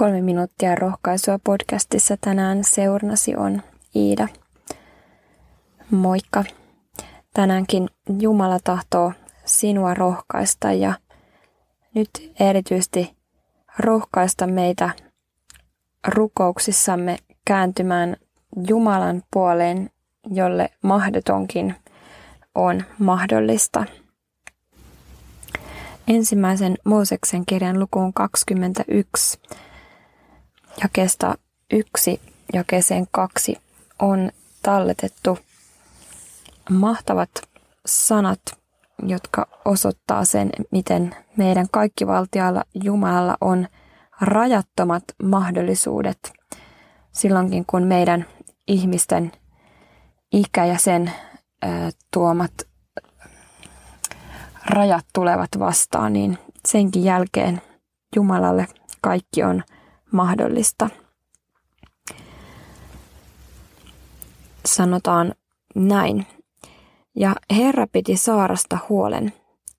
3 minuuttia rohkaisua podcastissa tänään seurnasi on Iida. Moikka! Tänäänkin Jumala tahtoo sinua rohkaista ja nyt erityisesti rohkaista meitä rukouksissamme kääntymään Jumalan puoleen, jolle mahdotonkin on mahdollista. Ensimmäisen Mooseksen kirjan lukuun 21 jakeesta 1 jakeeseen 2 on talletettu mahtavat sanat, jotka osoittaa sen, miten meidän kaikkivaltialla Jumalalla on rajattomat mahdollisuudet silloinkin, kun meidän ihmisten ikä ja sen tuomat rajat tulevat vastaan, niin senkin jälkeen Jumalalle kaikki on mahdollista. Sanotaan näin. Ja Herra piti Saarasta huolen,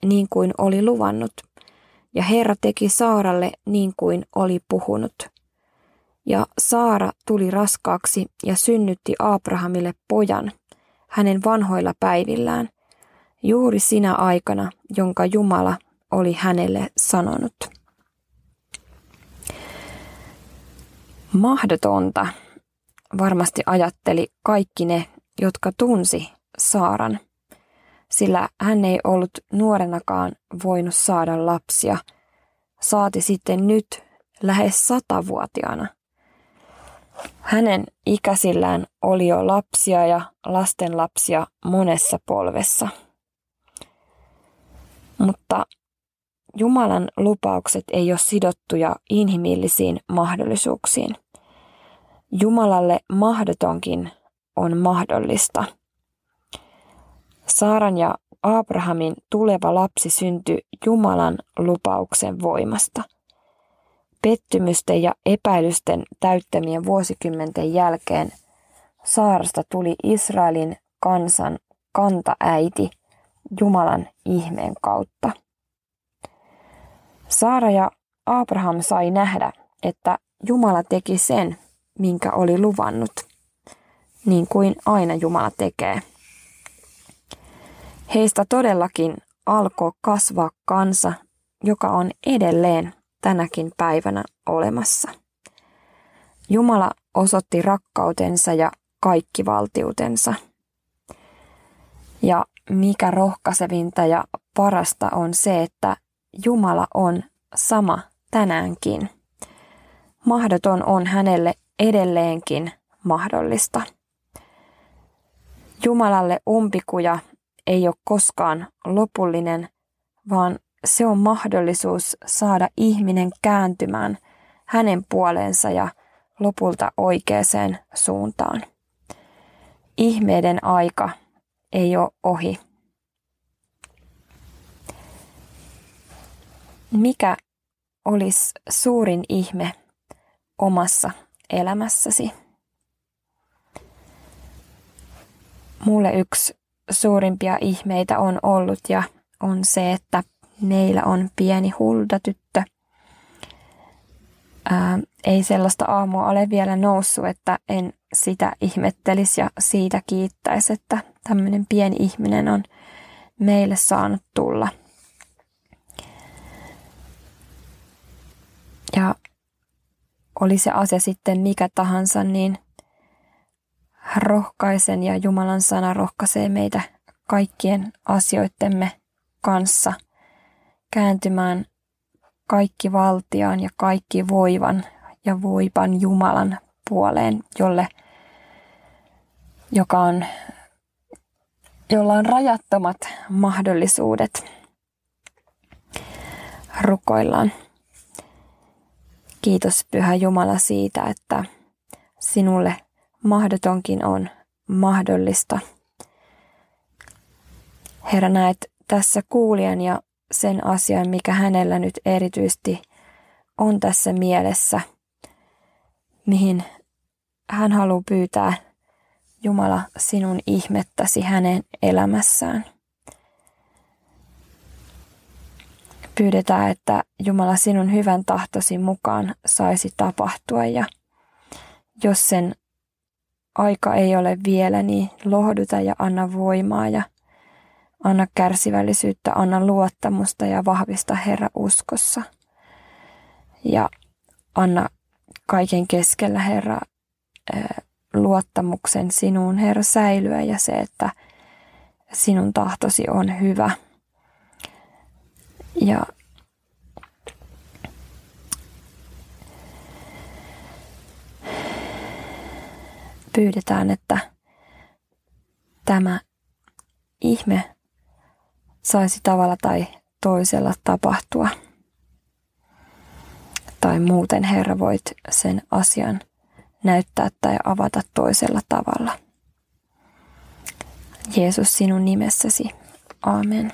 niin kuin oli luvannut. Ja Herra teki Saaralle niin kuin oli puhunut. Ja Saara tuli raskaaksi ja synnytti Abrahamille pojan hänen vanhoilla päivillään, juuri sinä aikana, jonka Jumala oli hänelle sanonut. Mahdotonta varmasti ajatteli kaikki ne, jotka tunsi Saaran, sillä hän ei ollut nuorenakaan voinut saada lapsia, saati sitten nyt lähes 100-vuotiaana. Hänen ikäisillään oli jo lapsia ja lastenlapsia monessa polvessa. Mutta Jumalan lupaukset ei ole sidottuja inhimillisiin mahdollisuuksiin. Jumalalle mahdotonkin on mahdollista. Saaran ja Abrahamin tuleva lapsi syntyi Jumalan lupauksen voimasta. Pettymysten ja epäilysten täyttämien vuosikymmenten jälkeen Saarasta tuli Israelin kansan kantaäiti Jumalan ihmeen kautta. Saara ja Abraham sai nähdä, että Jumala teki sen, minkä oli luvannut, niin kuin aina Jumala tekee. Heistä todellakin alkoi kasvaa kansa, joka on edelleen tänäkin päivänä olemassa. Jumala osoitti rakkautensa ja kaikkivaltiutensa. Ja mikä rohkaisevinta ja parasta on se, että Jumala on sama tänäänkin. Mahdoton on hänelle edelleenkin mahdollista. Jumalalle umpikuja ei ole koskaan lopullinen, vaan se on mahdollisuus saada ihminen kääntymään hänen puoleensa ja lopulta oikeaan suuntaan. Ihmeiden aika ei ole ohi. Mikä olisi suurin ihme omassa elämässäsi? Mulle yksi suurimpia ihmeitä on ollut ja on se, että meillä on pieni huldatyttö. Ei sellaista aamua ole vielä noussut, että en sitä ihmettelisi ja siitä kiittäisi, että tämmöinen pieni ihminen on meille saanut tulla. Ja oli se asia sitten mikä tahansa, niin rohkaisen ja Jumalan sana rohkaisee meitä kaikkien asioittemme kanssa kääntymään kaikki valtiaan ja kaikki voivan ja voipan Jumalan puoleen, jolla on rajattomat mahdollisuudet. Rukoillaan. Kiitos Pyhä Jumala siitä, että sinulle mahdotonkin on mahdollista. Herra, näet tässä kuulijan ja sen asian, mikä hänellä nyt erityisesti on tässä mielessä, mihin hän haluaa pyytää, Jumala, sinun ihmettäsi hänen elämässään. pyydetään, että Jumala sinun hyvän tahtosi mukaan saisi tapahtua ja jos sen aika ei ole vielä, niin lohduta ja anna voimaa ja anna kärsivällisyyttä, anna luottamusta ja vahvista Herra uskossa. Ja anna kaiken keskellä Herra luottamuksen sinuun Herra säilyä ja se, että sinun tahtosi on hyvä. Pyydetään, että tämä ihme saisi tavalla tai toisella tapahtua. Tai muuten Herra voit sen asian näyttää tai avata toisella tavalla. Jeesus sinun nimessäsi. Aamen.